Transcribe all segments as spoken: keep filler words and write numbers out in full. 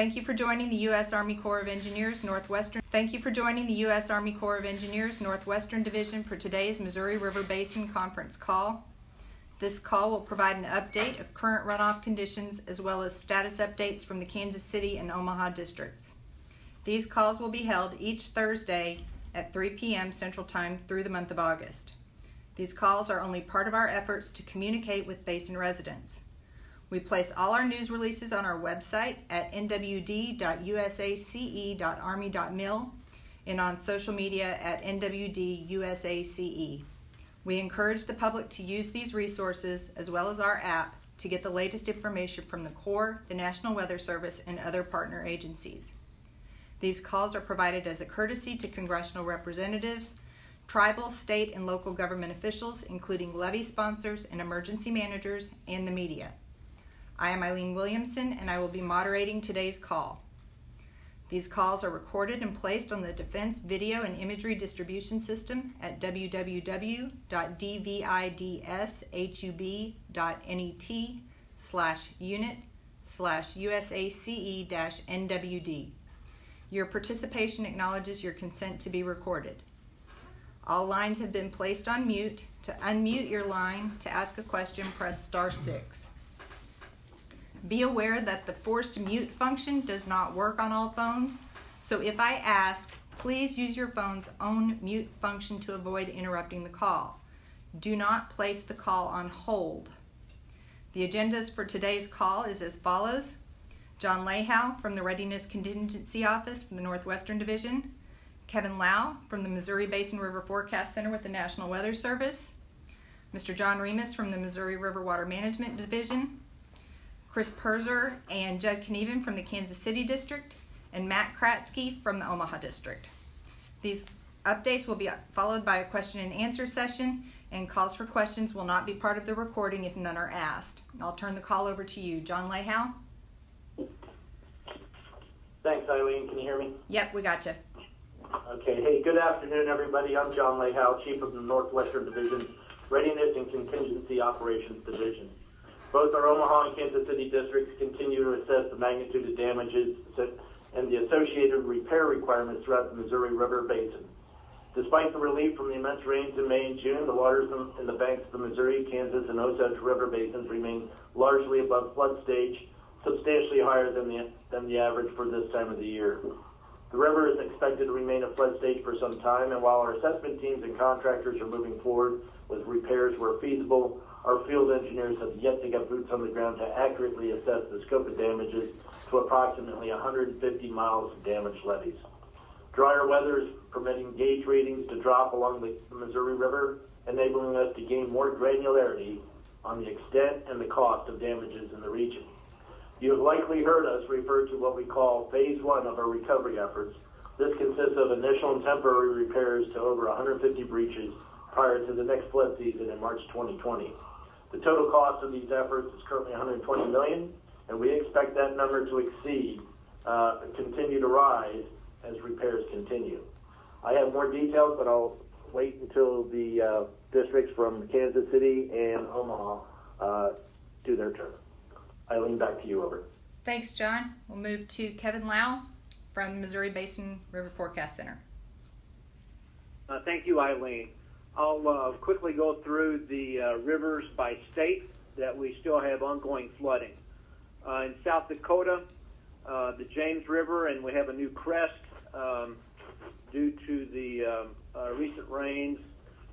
Thank you for joining the U S Army Corps of Engineers Northwestern. Thank you for joining the U S Army Corps of Engineers Northwestern Division for today's Missouri River Basin Conference call. This call will provide an update of current runoff conditions as well as status updates from the Kansas City and Omaha districts. These calls will be held each Thursday at three p m Central Time through the month of August. These calls are only part of our efforts to communicate with basin residents. We place all our news releases on our website at n w d dot u s a c e dot army dot mil and on social media at n w d u s a c e. We encourage the public to use these resources as well as our app to get the latest information from the Corps, the National Weather Service, and other partner agencies. These calls are provided as a courtesy to congressional representatives, tribal, state, and local government officials, including levee sponsors and emergency managers, and the media. I am Eileen Williamson, and I will be moderating today's call. These calls are recorded and placed on the Defense Video and Imagery Distribution System at w w w dot d v i d s hub dot net slash unit slash u s a c e dash n w d. Your participation acknowledges your consent to be recorded. All lines have been placed on mute. To unmute your line to ask a question, press star six. Be aware that the forced mute function does not work on all phones, so if I ask, please use your phone's own mute function to avoid interrupting the call. Do not place the call on hold. The agendas for today's call is as follows. John Layhew from the Readiness Contingency Office from the Northwestern Division, Kevin Lau from the Missouri Basin River Forecast Center with the National Weather Service, Mister John Remus from the Missouri River Water Management Division, Chris Perser and Judd Knieven from the Kansas City District, and Matt Kraske from the Omaha District. These updates will be followed by a question and answer session, and calls for questions will not be part of the recording if none are asked. I'll turn the call over to you, John Layhew. Thanks, Eileen. Can you hear me? Yep, we got you. Okay. Hey, good afternoon, everybody. I'm John Layhew, Chief of the Northwestern Division, Readiness and Contingency Operations Division. Both our Omaha and Kansas City districts continue to assess the magnitude of damages and the associated repair requirements throughout the Missouri River Basin. Despite the relief from the immense rains in May and June, the waters in the banks of the Missouri, Kansas, and Osage River Basins remain largely above flood stage, substantially higher than the, than the average for this time of the year. The river is expected to remain at flood stage for some time, and while our assessment teams and contractors are moving forward with repairs where feasible, our field engineers have yet to get boots on the ground to accurately assess the scope of damages to approximately one hundred fifty miles of damaged levees. Drier weather is permitting gauge readings to drop along the Missouri River, enabling us to gain more granularity on the extent and the cost of damages in the region. You have likely heard us refer to what we call phase one of our recovery efforts. This consists of initial and temporary repairs to over one hundred fifty breaches prior to the next flood season in March twenty twenty. The total cost of these efforts is currently one hundred twenty million dollars, and we expect that number to exceed, uh, continue to rise as repairs continue. I have more details, but I'll wait until the uh, districts from Kansas City and Omaha uh, do their turn. Eileen, back to you, over. Thanks, John. We'll move to Kevin Lau from the Missouri Basin River Forecast Center. Uh, thank you, Eileen. I'll uh, quickly go through the uh, rivers by state that we still have ongoing flooding. Uh, in South Dakota, uh, the James River, and we have a new crest um, due to the um, uh, recent rains.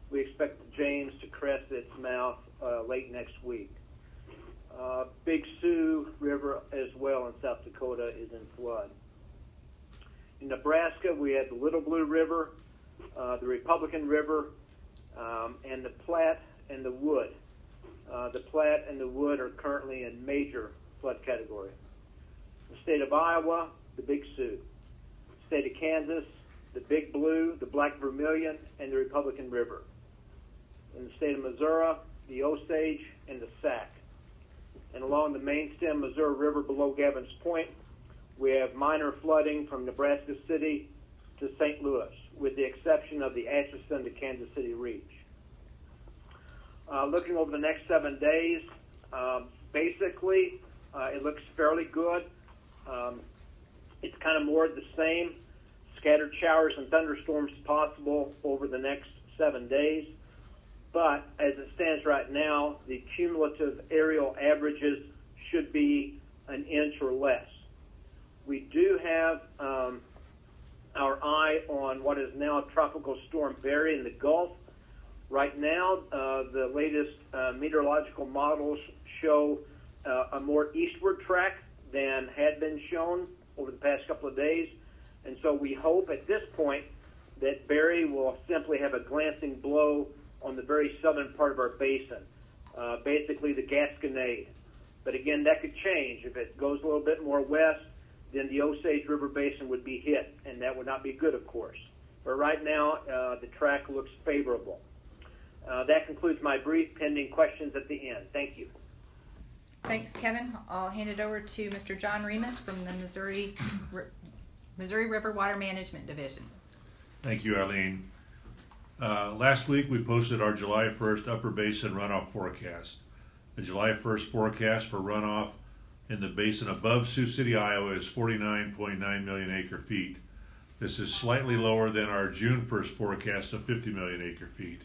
We expect the James to crest its mouth uh, late next week. Uh, Big Sioux River as well in South Dakota is in flood. In Nebraska, we had the Little Blue River, uh, the Republican River, Um, and the Platte and the Wood. Uh, the Platte and the Wood are currently in major flood category. The state of Iowa, the Big Sioux. The state of Kansas, the Big Blue, the Black Vermilion, and the Republican River. In the state of Missouri, the Osage and the Sac. And along the main stem Missouri River below Gavin's Point, we have minor flooding from Nebraska City to Saint Louis, with the exception of the Atchison to Kansas City reach. Uh, looking over the next seven days, um, basically, uh, it looks fairly good. Um, kind of more of the same. Scattered showers and thunderstorms possible over the next seven days. But as it stands right now, the cumulative aerial averages should be an inch or less. We do have um, our eye on what is now Tropical Storm Barry in the Gulf. Right now, uh, the latest uh, meteorological models show uh, a more eastward track than had been shown over the past couple of days. And so we hope at this point that Barry will simply have a glancing blow on the very southern part of our basin, uh, basically the Gasconade. But again, that could change. If it goes a little bit more west, then the Osage River Basin would be hit, and that would not be good, of course. But right now, uh, the track looks favorable. Uh, that concludes my brief, pending questions at the end. Thank you. Thanks, Kevin. I'll hand it over to Mister John Remus from the Missouri, Missouri River Water Management Division. Thank you, Eileen. Uh, last week, we posted our July first Upper Basin runoff forecast. The July first forecast for runoff in the basin above Sioux City, Iowa is forty-nine point nine million acre feet. This is slightly lower than our June first forecast of fifty million acre feet.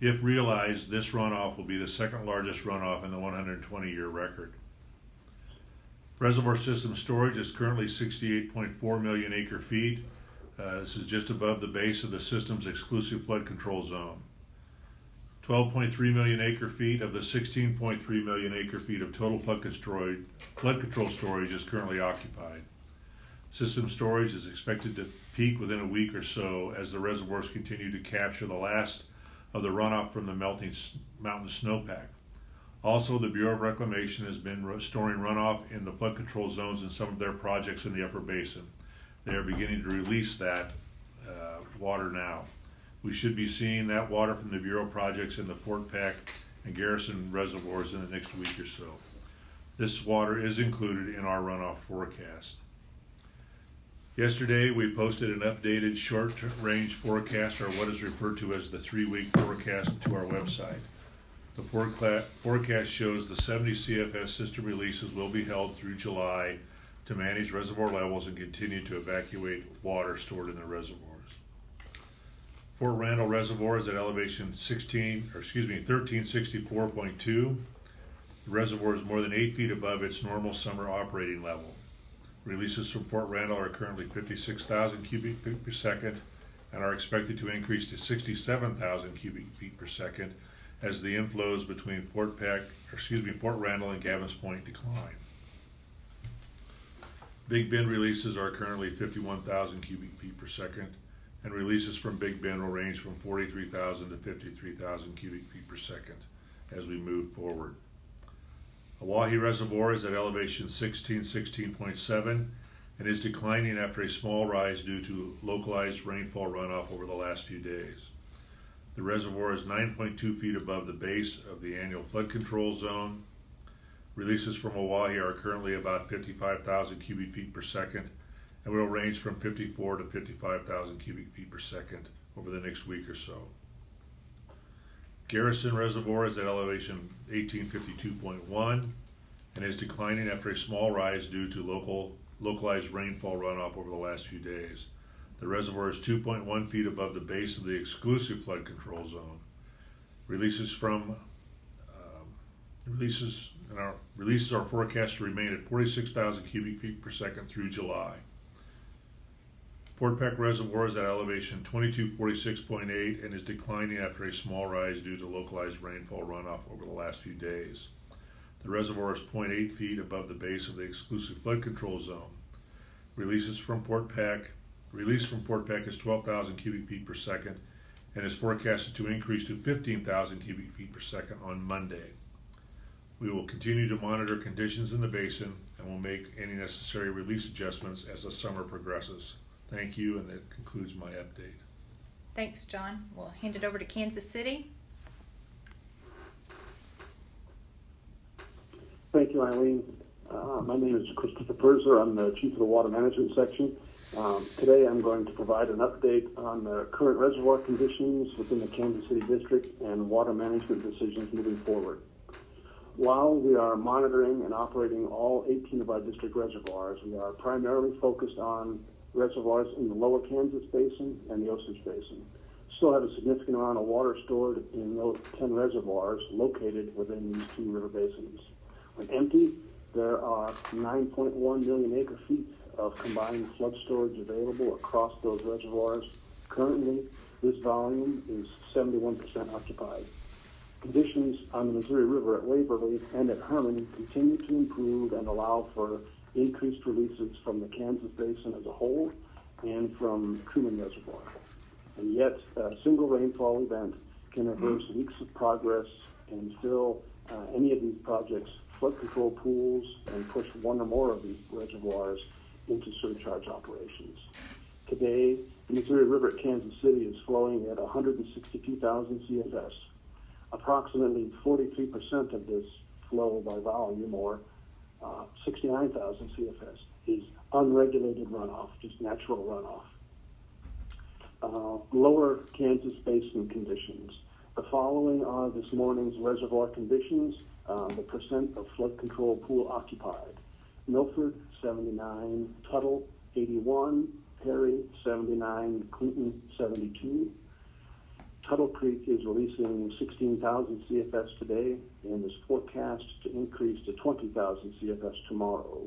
If realized, this runoff will be the second largest runoff in the one hundred twenty year record. Reservoir system storage is currently sixty-eight point four million acre feet. Uh, this is just above the base of the system's exclusive flood control zone. twelve point three million acre feet of the sixteen point three million acre feet of total flood control storage is currently occupied. System storage is expected to peak within a week or so as the reservoirs continue to capture the last of the runoff from the melting mountain snowpack. Also, the Bureau of Reclamation has been storing runoff in the flood control zones in some of their projects in the upper basin. They are beginning to release that uh, water now. We should be seeing that water from the Bureau projects in the Fort Peck and Garrison reservoirs in the next week or so. This water is included in our runoff forecast. Yesterday, we posted an updated short-range forecast, or what is referred to as the three-week forecast, to our website. The forecast shows the seventy C F S system releases will be held through July to manage reservoir levels and continue to evacuate water stored in the reservoir. Fort Randall Reservoir is at elevation sixteen, or excuse me, thirteen sixty-four point two. The reservoir is more than eight feet above its normal summer operating level. Releases from Fort Randall are currently fifty-six thousand cubic feet per second and are expected to increase to sixty-seven thousand cubic feet per second as the inflows between Fort Peck, or excuse me, Fort Randall and Gavin's Point decline. Big Bend releases are currently fifty-one thousand cubic feet per second, and releases from Big Bend will range from forty-three thousand to fifty-three thousand cubic feet per second as we move forward. Oahe Reservoir is at elevation sixteen sixteen point seven and is declining after a small rise due to localized rainfall runoff over the last few days. The reservoir is nine point two feet above the base of the annual flood control zone. Releases from Oahe are currently about fifty-five thousand cubic feet per second and will range from fifty-four to fifty-five thousand cubic feet per second over the next week or so. Garrison Reservoir is at elevation eighteen fifty-two point one and is declining after a small rise due to local localized rainfall runoff over the last few days. The reservoir is two point one feet above the base of the exclusive flood control zone. Releases from um, releases and our releases are forecast to remain at forty-six thousand cubic feet per second through July. Fort Peck Reservoir is at elevation twenty-two forty-six point eight and is declining after a small rise due to localized rainfall runoff over the last few days. The reservoir is zero point eight feet above the base of the exclusive flood control zone. Releases from Fort Peck, release from Fort Peck is twelve thousand cubic feet per second and is forecasted to increase to fifteen thousand cubic feet per second on Monday. We will continue to monitor conditions in the basin and will make any necessary release adjustments as the summer progresses. Thank you, and that concludes my update. Thanks, John. We'll hand it over to Kansas City. Thank you, Eileen. Uh, my name is Christopher Perser. I'm the Chief of the Water Management Section. Um, today I'm going to provide an update on the current reservoir conditions within the Kansas City District and water management decisions moving forward. While we are monitoring and operating all eighteen of our district reservoirs, we are primarily focused on reservoirs in the lower Kansas Basin and the Osage Basin. Still have a significant amount of water stored in those ten reservoirs located within these two river basins. When empty, there are nine point one million acre feet of combined flood storage available across those reservoirs. Currently, this volume is seventy-one percent occupied. Conditions on the Missouri River at Waverly and at Herman continue to improve and allow for increased releases from the Kansas Basin as a whole and from Truman Reservoir. And yet, a single rainfall event can reverse weeks of progress and fill uh, any of these projects' flood control pools and push one or more of these reservoirs into surcharge operations. Today, the Missouri River at Kansas City is flowing at one hundred sixty-two thousand C F S. Approximately forty-three percent of this flow by volume, or uh, sixty-nine thousand C F S, is unregulated runoff, just natural runoff. Uh, lower Kansas Basin conditions. The following are this morning's reservoir conditions, uh, the percent of flood control pool occupied. Milford, seventy-nine, Tuttle, eighty-one, Perry, seventy-nine, Clinton, seventy-two. Tuttle Creek is releasing sixteen thousand C F S today and is forecast to increase to twenty thousand C F S tomorrow.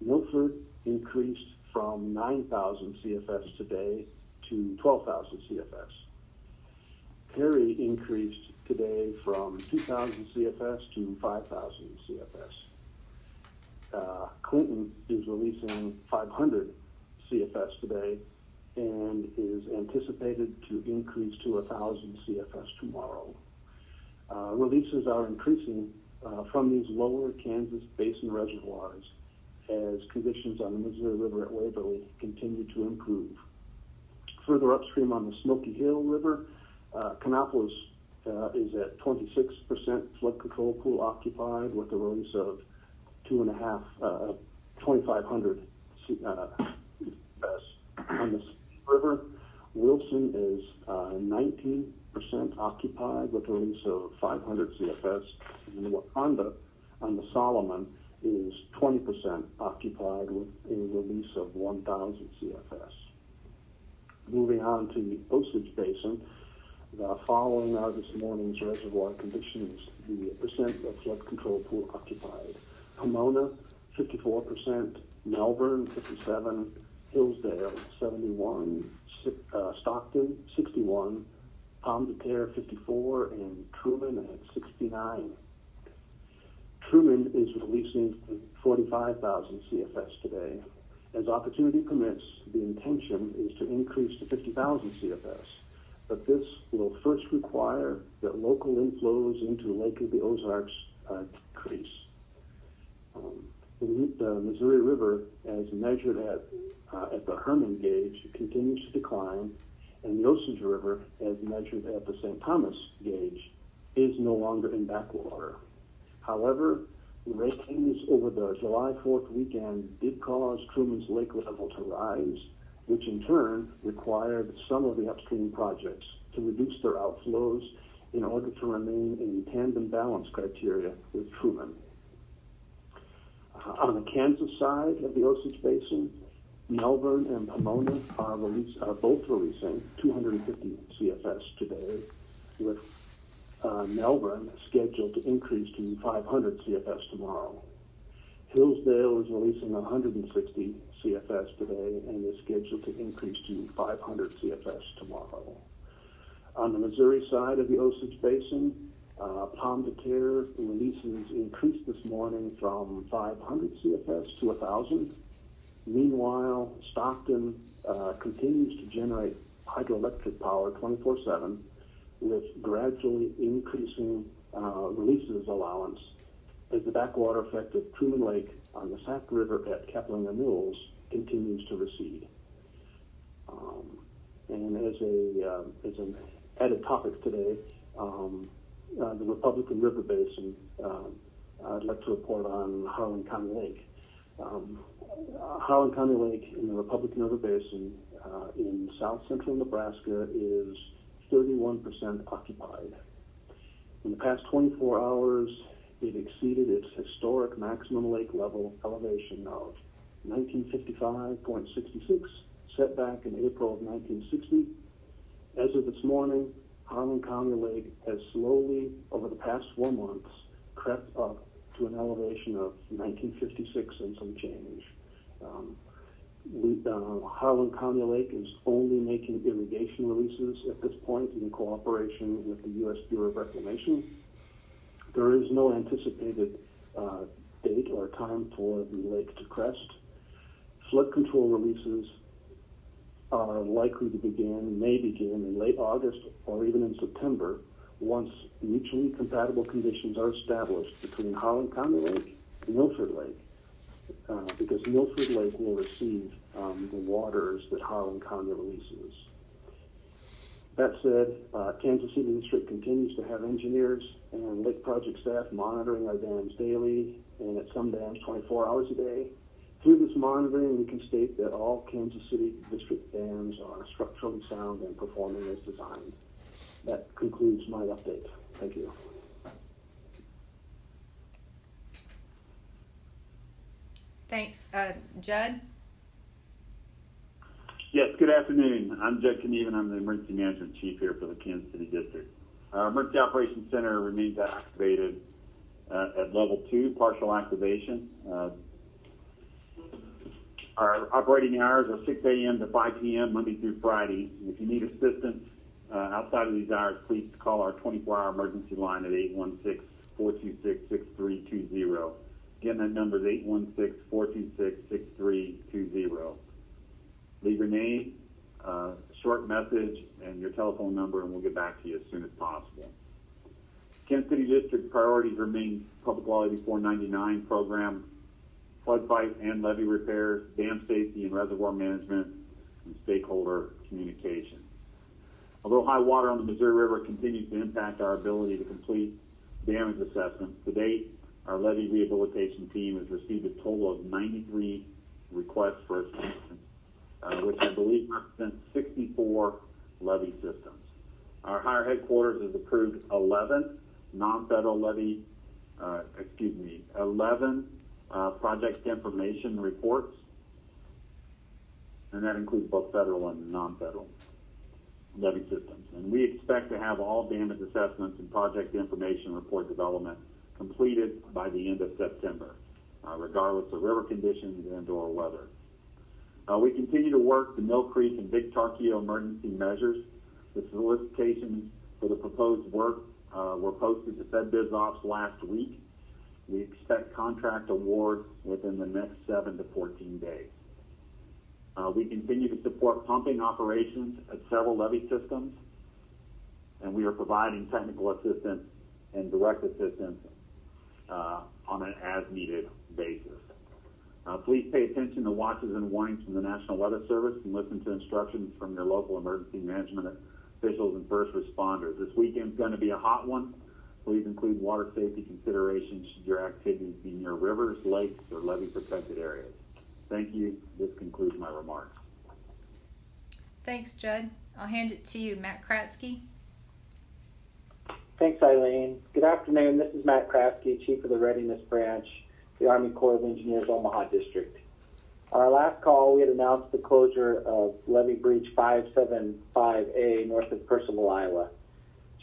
Milford increased from nine thousand C F S today to twelve thousand C F S. Perry increased today from two thousand C F S to five thousand C F S. Uh, Clinton is releasing five hundred C F S today and is anticipated to increase to one thousand C F S tomorrow. Uh, releases are increasing uh, from these lower Kansas Basin reservoirs as conditions on the Missouri River at Waverly continue to improve. Further upstream on the Smoky Hill River, uh, Kannapolis uh, is at twenty-six percent flood control pool occupied with a release of two and a half, uh, twenty-five hundred uh, on the river. Wilson is uh, nineteen percent occupied with a release of five hundred C F S. And Wakanda on the Solomon is twenty percent occupied with a release of one thousand C F S. Moving on to the Osage Basin, the following are this morning's reservoir conditions, the percent of flood control pool occupied. Pomona, fifty-four percent, Melbourne, fifty-seven, Hillsdale, seventy-one, uh, Stockton, sixty-one, Pomme de Terre, fifty-four, and Truman at sixty-nine. Truman is releasing forty-five thousand C F S today. As opportunity permits, the intention is to increase to fifty thousand C F S, but this will first require that local inflows into Lake of the Ozarks uh, decrease. Um, the Missouri River, as measured at, uh, at the Herman gauge, continues to decline, and the Osage River, as measured at the Saint Thomas gauge, is no longer in backwater. However, rains over the July fourth weekend did cause Truman's lake level to rise, which in turn required some of the upstream projects to reduce their outflows in order to remain in tandem balance criteria with Truman. Uh, on the Kansas side of the Osage Basin, Melbourne and Pomona are, release, are both releasing two hundred fifty C F S today, with Uh, Melbourne scheduled to increase to five hundred C F S tomorrow. Hillsdale is releasing one hundred sixty C F S today and is scheduled to increase to five hundred C F S tomorrow. On the Missouri side of the Osage Basin, uh, Pomme de Terre releases increased this morning from five hundred C F S to one thousand. Meanwhile, Stockton uh, continues to generate hydroelectric power twenty-four seven. With gradually increasing uh, releases allowance as the backwater effect of Truman Lake on the Sac River at Keplinger Mills continues to recede. Um, and as, a, uh, as an added topic today, um, uh, the Republican River Basin, uh, I'd like to report on Harlan County Lake. Um, Harlan County Lake in the Republican River Basin uh, in south central Nebraska is thirty-one percent occupied. In the past twenty-four hours, it exceeded its historic maximum lake level elevation of nineteen fifty-five point six six, set back in April of nineteen sixty. As of this morning, Harlan County Lake has slowly, over the past four months, crept up to an elevation of nineteen fifty-six and some change. Um, we, uh, Harlan County Lake is only making irrigation releases at this point in cooperation with the U S Bureau of Reclamation. There is no anticipated uh, date or time for the lake to crest. Flood control releases are likely to begin, may begin in late August or even in September, once mutually compatible conditions are established between Harlan County Lake and Milford Lake, uh, because Milford Lake will receive um, the waters that Harlan County releases. That said, uh, Kansas City District continues to have engineers and lake project staff monitoring our dams daily, and at some dams twenty-four hours a day. Through this monitoring, we can state that all Kansas City District dams are structurally sound and performing as designed. That concludes my update. Thank you. Thanks. Uh, Judd? Yes, good afternoon. I'm Judd Knieven. I'm the Emergency Management Chief here for the Kansas City District. Our Emergency Operations Center remains activated uh, at level two, partial activation. Uh, Our operating hours are six A M to five P M Monday through Friday. If you need assistance uh, outside of these hours, please call our twenty-four hour emergency line at eight one six, four two six, six three two zero. Again, that number is eight one six, four two six, six three two zero. Leave your name, uh, short message, and your telephone number, and we'll get back to you as soon as possible. Kansas City District priorities remain Public Law eighty-four ninety-nine program, flood fight and levee repairs, dam safety and reservoir management, and stakeholder communication. Although high water on the Missouri River continues to impact our ability to complete damage assessments, to date, our levee rehabilitation team has received a total of ninety-three requests for assistance, uh, which I believe represents sixty-four levee systems. Our higher headquarters has approved eleven non-federal levee, uh, excuse me, eleven Uh, project information reports, and that includes both federal and non-federal levee systems. And we expect to have all damage assessments and project information report development completed by the end of September, uh, regardless of river conditions and or weather. Uh, we continue to work the Mill Creek and Big Tarkio emergency measures. The solicitations for the proposed work uh, were posted to FedBizOps last week. We expect contract awards within the next seven to fourteen days. Uh, we continue to support pumping operations at several levee systems, and we are providing technical assistance and direct assistance uh, on an as-needed basis. Uh, please pay attention to watches and warnings from the National Weather Service and listen to instructions from your local emergency management officials and first responders. This weekend's going to be a hot one. Please include water safety considerations should your activities be near rivers, lakes, or levee protected areas. Thank you. This concludes my remarks. Thanks, Judd. I'll hand it to you, Matt Kraske. Thanks, Eileen. Good afternoon. This is Matt Kraske, Chief of the Readiness Branch, the Army Corps of Engineers, Omaha District. On our last call, we had announced the closure of Levee Breach five seven five A north of Percival, Iowa.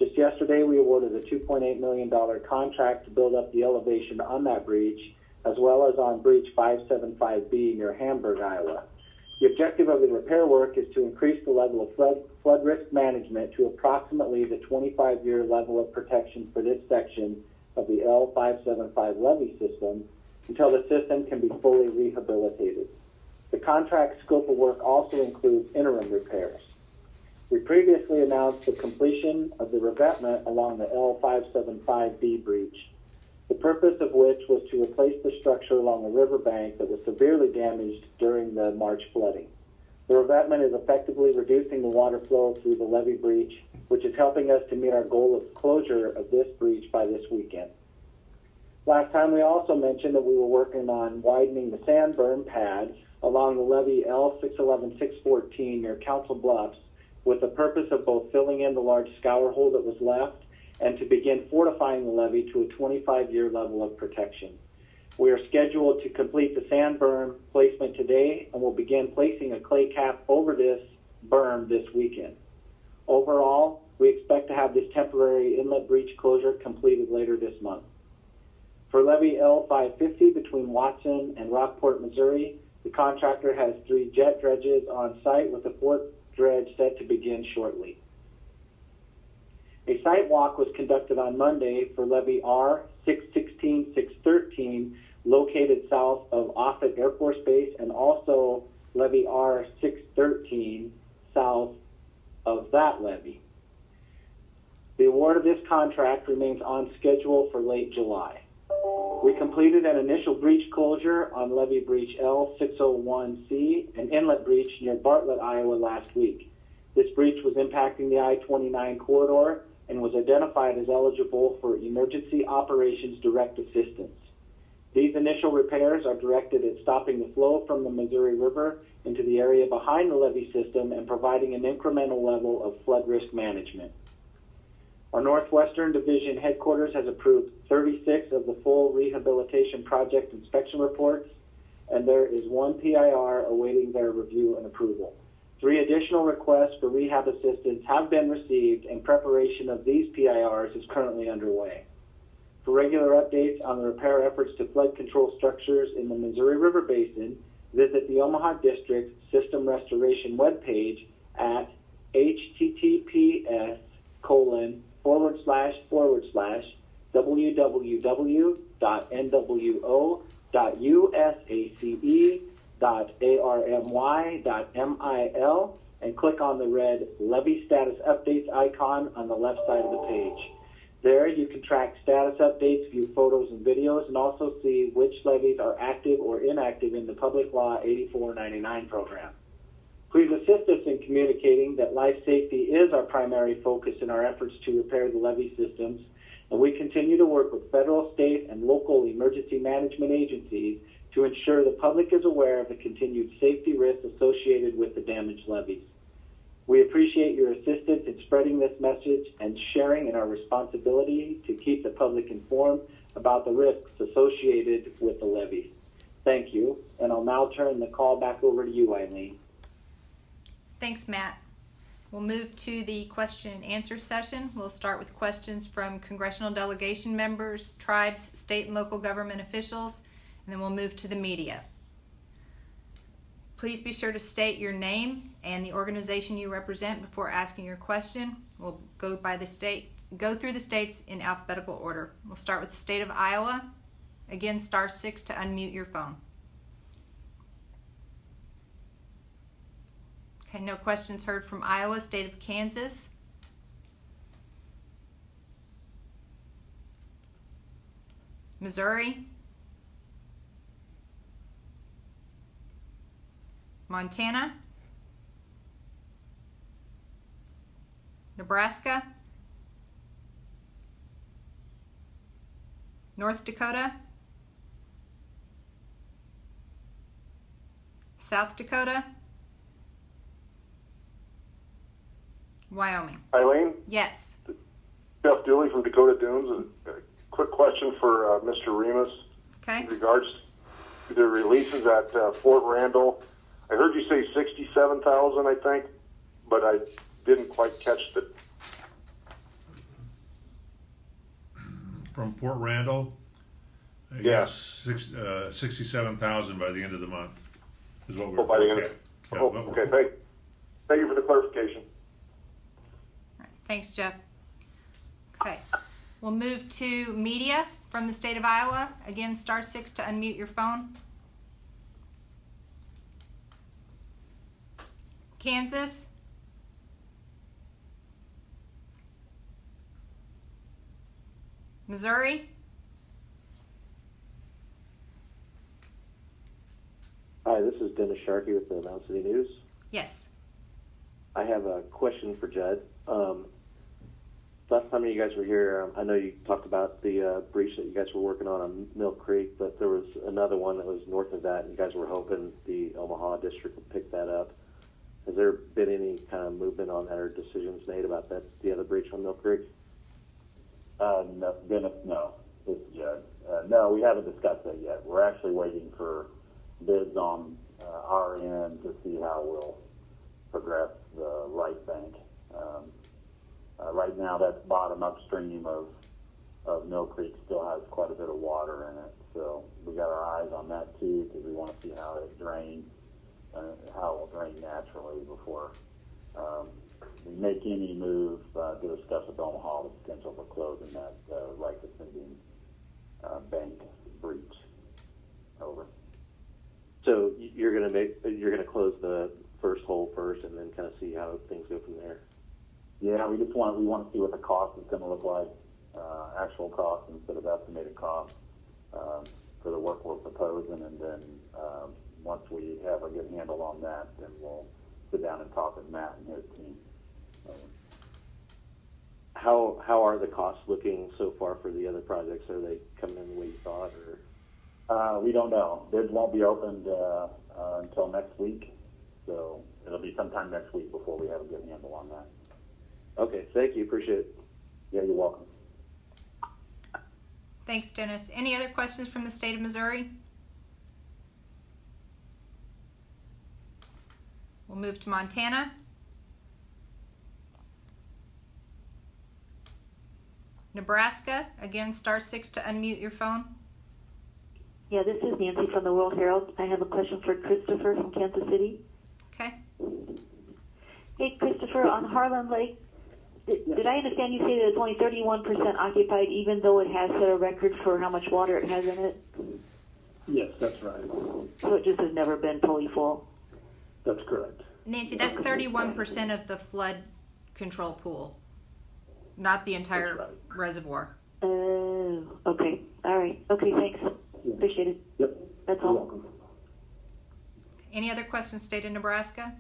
Just yesterday, we awarded a two point eight million dollars contract to build up the elevation on that breach, as well as on Breach five seven five B near Hamburg, Iowa. The objective of the repair work is to increase the level of flood, flood risk management to approximately the twenty-five year level of protection for this section of the L five seventy-five levee system until the system can be fully rehabilitated. The contract scope of work also includes interim repairs. We previously announced the completion of the revetment along the L five seventy-five B breach, the purpose of which was to replace the structure along the riverbank that was severely damaged during the March flooding. The revetment is effectively reducing the water flow through the levee breach, which is helping us to meet our goal of closure of this breach by this weekend. Last time, we also mentioned that we were working on widening the sand berm pad along the levee L six eleven dash six fourteen near Council Bluffs, with the purpose of both filling in the large scour hole that was left and to begin fortifying the levee to a twenty-five year level of protection. We are scheduled to complete the sand berm placement today and will begin placing a clay cap over this berm this weekend. Overall, we expect to have this temporary inlet breach closure completed later this month. For levee L five fifty between Watson and Rockport, Missouri, the contractor has three jet dredges on site with the fourth dredge set to begin shortly. A site walk was conducted on Monday for levee R six sixteen six thirteen located south of Offutt Air Force Base and also levee R six thirteen south of that levee. The award of this contract remains on schedule for late July. We completed an initial breach closure on levee breach L six oh one C, an inlet breach near Bartlett, Iowa last week. This breach was impacting the I twenty-nine corridor and was identified as eligible for emergency operations direct assistance. These initial repairs are directed at stopping the flow from the Missouri River into the area behind the levee system and providing an incremental level of flood risk management. Our Northwestern Division headquarters has approved thirty-six of the full rehabilitation project inspection reports, and there is one P I R awaiting their review and approval. Three additional requests for rehab assistance have been received, and preparation of these P I Rs is currently underway. For regular updates on the repair efforts to flood control structures in the Missouri River Basin, visit the Omaha District System Restoration webpage at https colon forward slash forward slash w w w dot n w o dot u s a c e dot a r m y dot m i l and click on the red levee status updates icon on the left side of the page. There you can track status updates, view photos and videos, and also see which levees are active or inactive in the Public Law eighty-four ninety-nine program. Please assist us in communicating that life safety is our primary focus in our efforts to repair the levee systems, and we continue to work with federal, state, and local emergency management agencies to ensure the public is aware of the continued safety risks associated with the damaged levees. We appreciate your assistance in spreading this message and sharing in our responsibility to keep the public informed about the risks associated with the levees. Thank you, and I'll now turn the call back over to you, Eileen. Thanks, Matt. We'll move to the question and answer session. We'll start with questions from congressional delegation members, tribes, state and local government officials, and then we'll move to the media. Please be sure to state your name and the organization you represent before asking your question. We'll go by the states, go through the states in alphabetical order. We'll start with the state of Iowa. Again, star six to unmute your phone. Okay, no questions heard from Iowa. State of Kansas. Missouri. Montana, Nebraska, North Dakota, South Dakota, Wyoming. Eileen? Yes. Jeff Dooley from Dakota Dunes. A quick question for uh, Mister Remus. Okay. In regards to the releases at uh, Fort Randall. I heard you say sixty-seven thousand, I think, but I didn't quite catch it. From Fort Randall? I yeah. Six, uh, sixty-seven thousand by the end of the month is what we're oh, by the end of, yeah, oh, Okay, we're, thank, thank you for the clarification. All right. Thanks, Jeff. Okay, we'll move to media from the state of Iowa. Again, star six to unmute your phone. Kansas, Missouri. Hi, this is Dennis Sharkey with the Mound City News. Yes. I have a question for Judd. Um, last time you guys were here, um, I know you talked about the uh, breach that you guys were working on on Mill Creek, but there was another one that was north of that, and you guys were hoping the Omaha District would pick that up. Has there been any kind of movement on that or decisions made about that, the other breach on Mill Creek? Uh, no, Dennis, no. This is Judd. Uh, no, we haven't discussed that yet. We're actually waiting for bids on uh, our end to see how we'll progress the right bank. Um, uh, right now, that bottom upstream of of Mill Creek still has quite a bit of water in it, so we got our eyes on that too, because we want to see how it drains, uh, how it will drain naturally before um, we make any move uh, to discuss with Omaha the potential for closing that uh, right descending uh, bank breach. Over. So you're going to make you're going to close the first hole first, and then kind of see how things go from there. Yeah, we just want we want to see what the cost is going to look like. Uh, actual cost instead of estimated cost um, for the work we're proposing, and then um, once we have a good handle on that, then we'll sit down and talk with Matt and his team. Um, how how are the costs looking so far for the other projects? Are they coming in the way you thought, or? Uh, we don't know. Bids won't be opened uh, uh, until next week, so it'll be sometime next week before we have a good handle on that. Okay, thank you. Appreciate it. Yeah, you're welcome. Thanks, Dennis. Any other questions from the state of Missouri? We'll move to Montana. Nebraska, again, star six to unmute your phone. Yeah, this is Nancy from the World Herald. I have a question for Christopher from Kansas City. Okay. Hey, Christopher, on Harlan Lake, Did, did I understand you say that it's only thirty-one percent occupied, even though it has set a record for how much water it has in it? Yes, that's right. So it just has never been fully full? That's correct. Nancy, that's thirty-one percent of the flood control pool, not the entire right. reservoir. Oh, uh, okay. All right. Okay, thanks. Yeah. Appreciate it. Yep. That's all. You're welcome. Any other questions, state of Nebraska?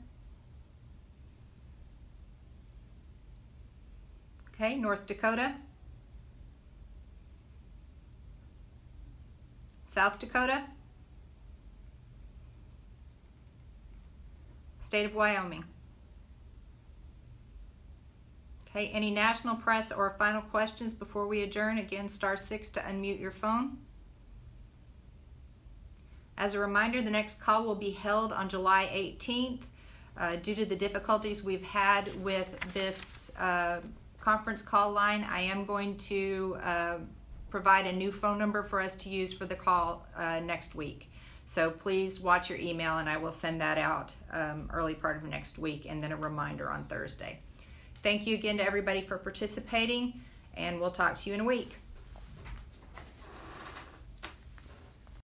Okay, North Dakota, South Dakota, state of Wyoming. Okay, any national press or final questions before we adjourn? Again, star six to unmute your phone. As a reminder, the next call will be held on July eighteenth. Uh, due to the difficulties we've had with this uh, conference call line, I am going to uh, provide a new phone number for us to use for the call uh, next week. So please watch your email, and I will send that out um, early part of next week, and then a reminder on Thursday. Thank you again to everybody for participating, and we'll talk to you in a week.